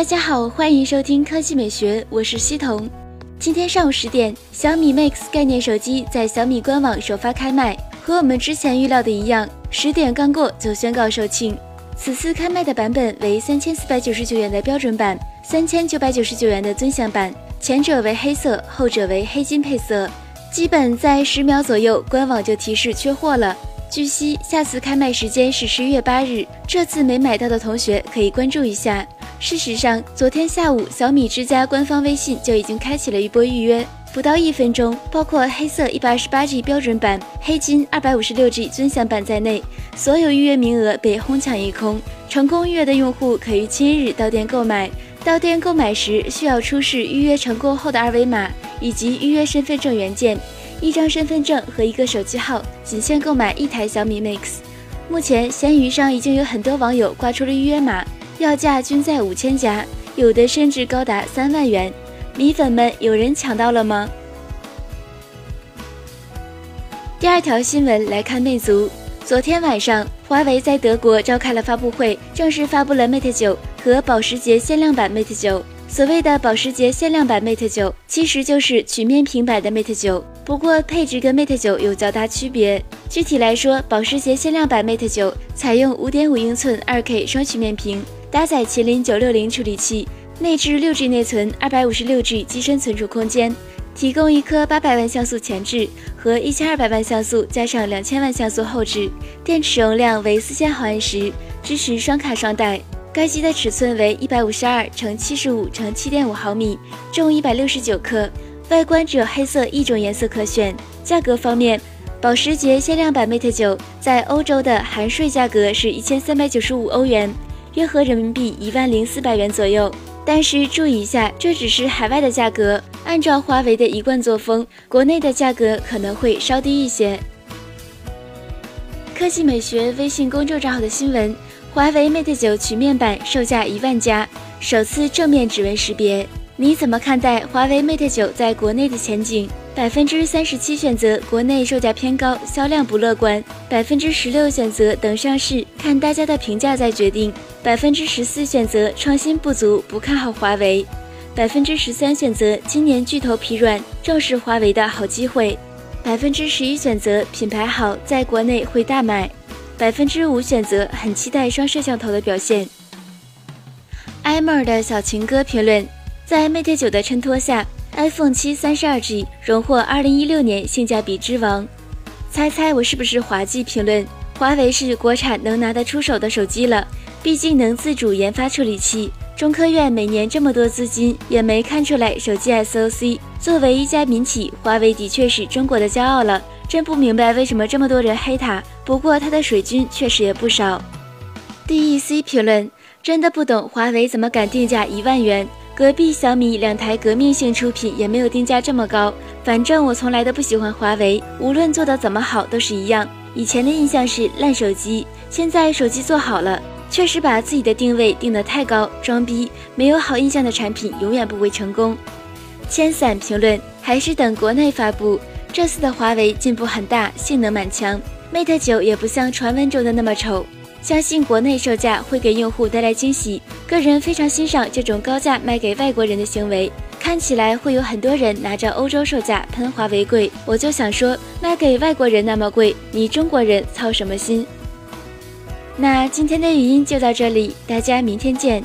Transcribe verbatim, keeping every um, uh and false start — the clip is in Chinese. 大家好，欢迎收听科技美学，我是西彤。今天上午十点，小米 Mix 概念手机在小米官网首发开卖，和我们之前预料的一样，十点刚过就宣告售罄。此次开卖的版本为三千四百九十九元的标准版，三千九百九十九元的尊享版，前者为黑色，后者为黑金配色。基本在十秒左右，官网就提示缺货了。据悉，下次开卖时间是十一月八日，这次没买到的同学可以关注一下。事实上，昨天下午小米之家官方微信就已经开启了一波预约，不到一分钟，包括黑色 一百二十八 G 标准版、黑金 二百五十六 G 尊享版在内，所有预约名额被哄抢一空。成功预约的用户可于今日到店购买，到店购买时需要出示预约成功后的二维码以及预约身份证原件，一张身份证和一个手机号，仅限购买一台小米 Mix。目前，闲鱼上已经有很多网友挂出了预约码。要价均在五千加，有的甚至高达三万元。米粉们，有人抢到了吗？第二条新闻来看魅族。昨天晚上，华为在德国召开了发布会，正式发布了 Mate 九和保时捷限量版 Mate 九。所谓的保时捷限量版 Mate 九，其实就是曲面屏版的 Mate 九，不过配置跟 Mate 九有较大区别。具体来说，保时捷限量版 Mate 九采用 五点五英寸 二 K 双曲面屏。搭载麒麟九六零处理器，内置 六 G 内存 ，二百五十六 G 机身存储空间，提供一颗八百万像素前置和一千二百万像素加上两千万像素后置，电池容量为四千毫安时，支持双卡双待。该机的尺寸为一百五十二乘七十五乘七点五毫米，重一百六十九克。外观只有黑色一种颜色可选。价格方面，保时捷限量版 Mate 九在欧洲的含税价格是一千三百九十五欧元。约合人民币一万零四百元左右，但是注意一下，这只是海外的价格。按照华为的一贯作风，国内的价格可能会稍低一些。科技美学微信公众账号的新闻：华为 Mate 九曲面版售价一万加，首次正面指纹识别。你怎么看待华为 Mate 九在国内的前景？百分之三十七选择国内售价偏高，销量不乐观；百分之十六选择等上市，看大家的评价再决定；百分之十四选择创新不足，不看好华为；百分之十三选择今年巨头疲软，正是华为的好机会；百分之十一选择品牌好，在国内会大卖；百分之五选择很期待双摄像头的表现。埃默尔的小情歌评论：在 Mate 九的衬托下。iPhone 七 三十二 G 荣获二零一六年性价比之王。猜猜我是不是滑稽？评论：华为是国产能拿得出手的手机了，毕竟能自主研发处理器。中科院每年这么多资金，也没看出来手机 S O C。作为一家民企，华为的确是中国的骄傲了。真不明白为什么这么多人黑它，不过它的水军确实也不少。D E C 评论：真的不懂华为怎么敢定价一万元。隔壁小米两台革命性出品也没有定价这么高，反正我从来都不喜欢华为，无论做得怎么好都是一样。以前的印象是烂手机，现在手机做好了，确实把自己的定位定得太高，装逼，没有好印象的产品永远不会成功。千伞评论：还是等国内发布，这次的华为进步很大，性能满强， Mate 九也不像传闻中的那么丑。相信国内售价会给用户带来惊喜，个人非常欣赏这种高价卖给外国人的行为。看起来会有很多人拿着欧洲售价喷华为贵，我就想说，卖给外国人那么贵，你中国人操什么心？那今天的语音就到这里，大家明天见。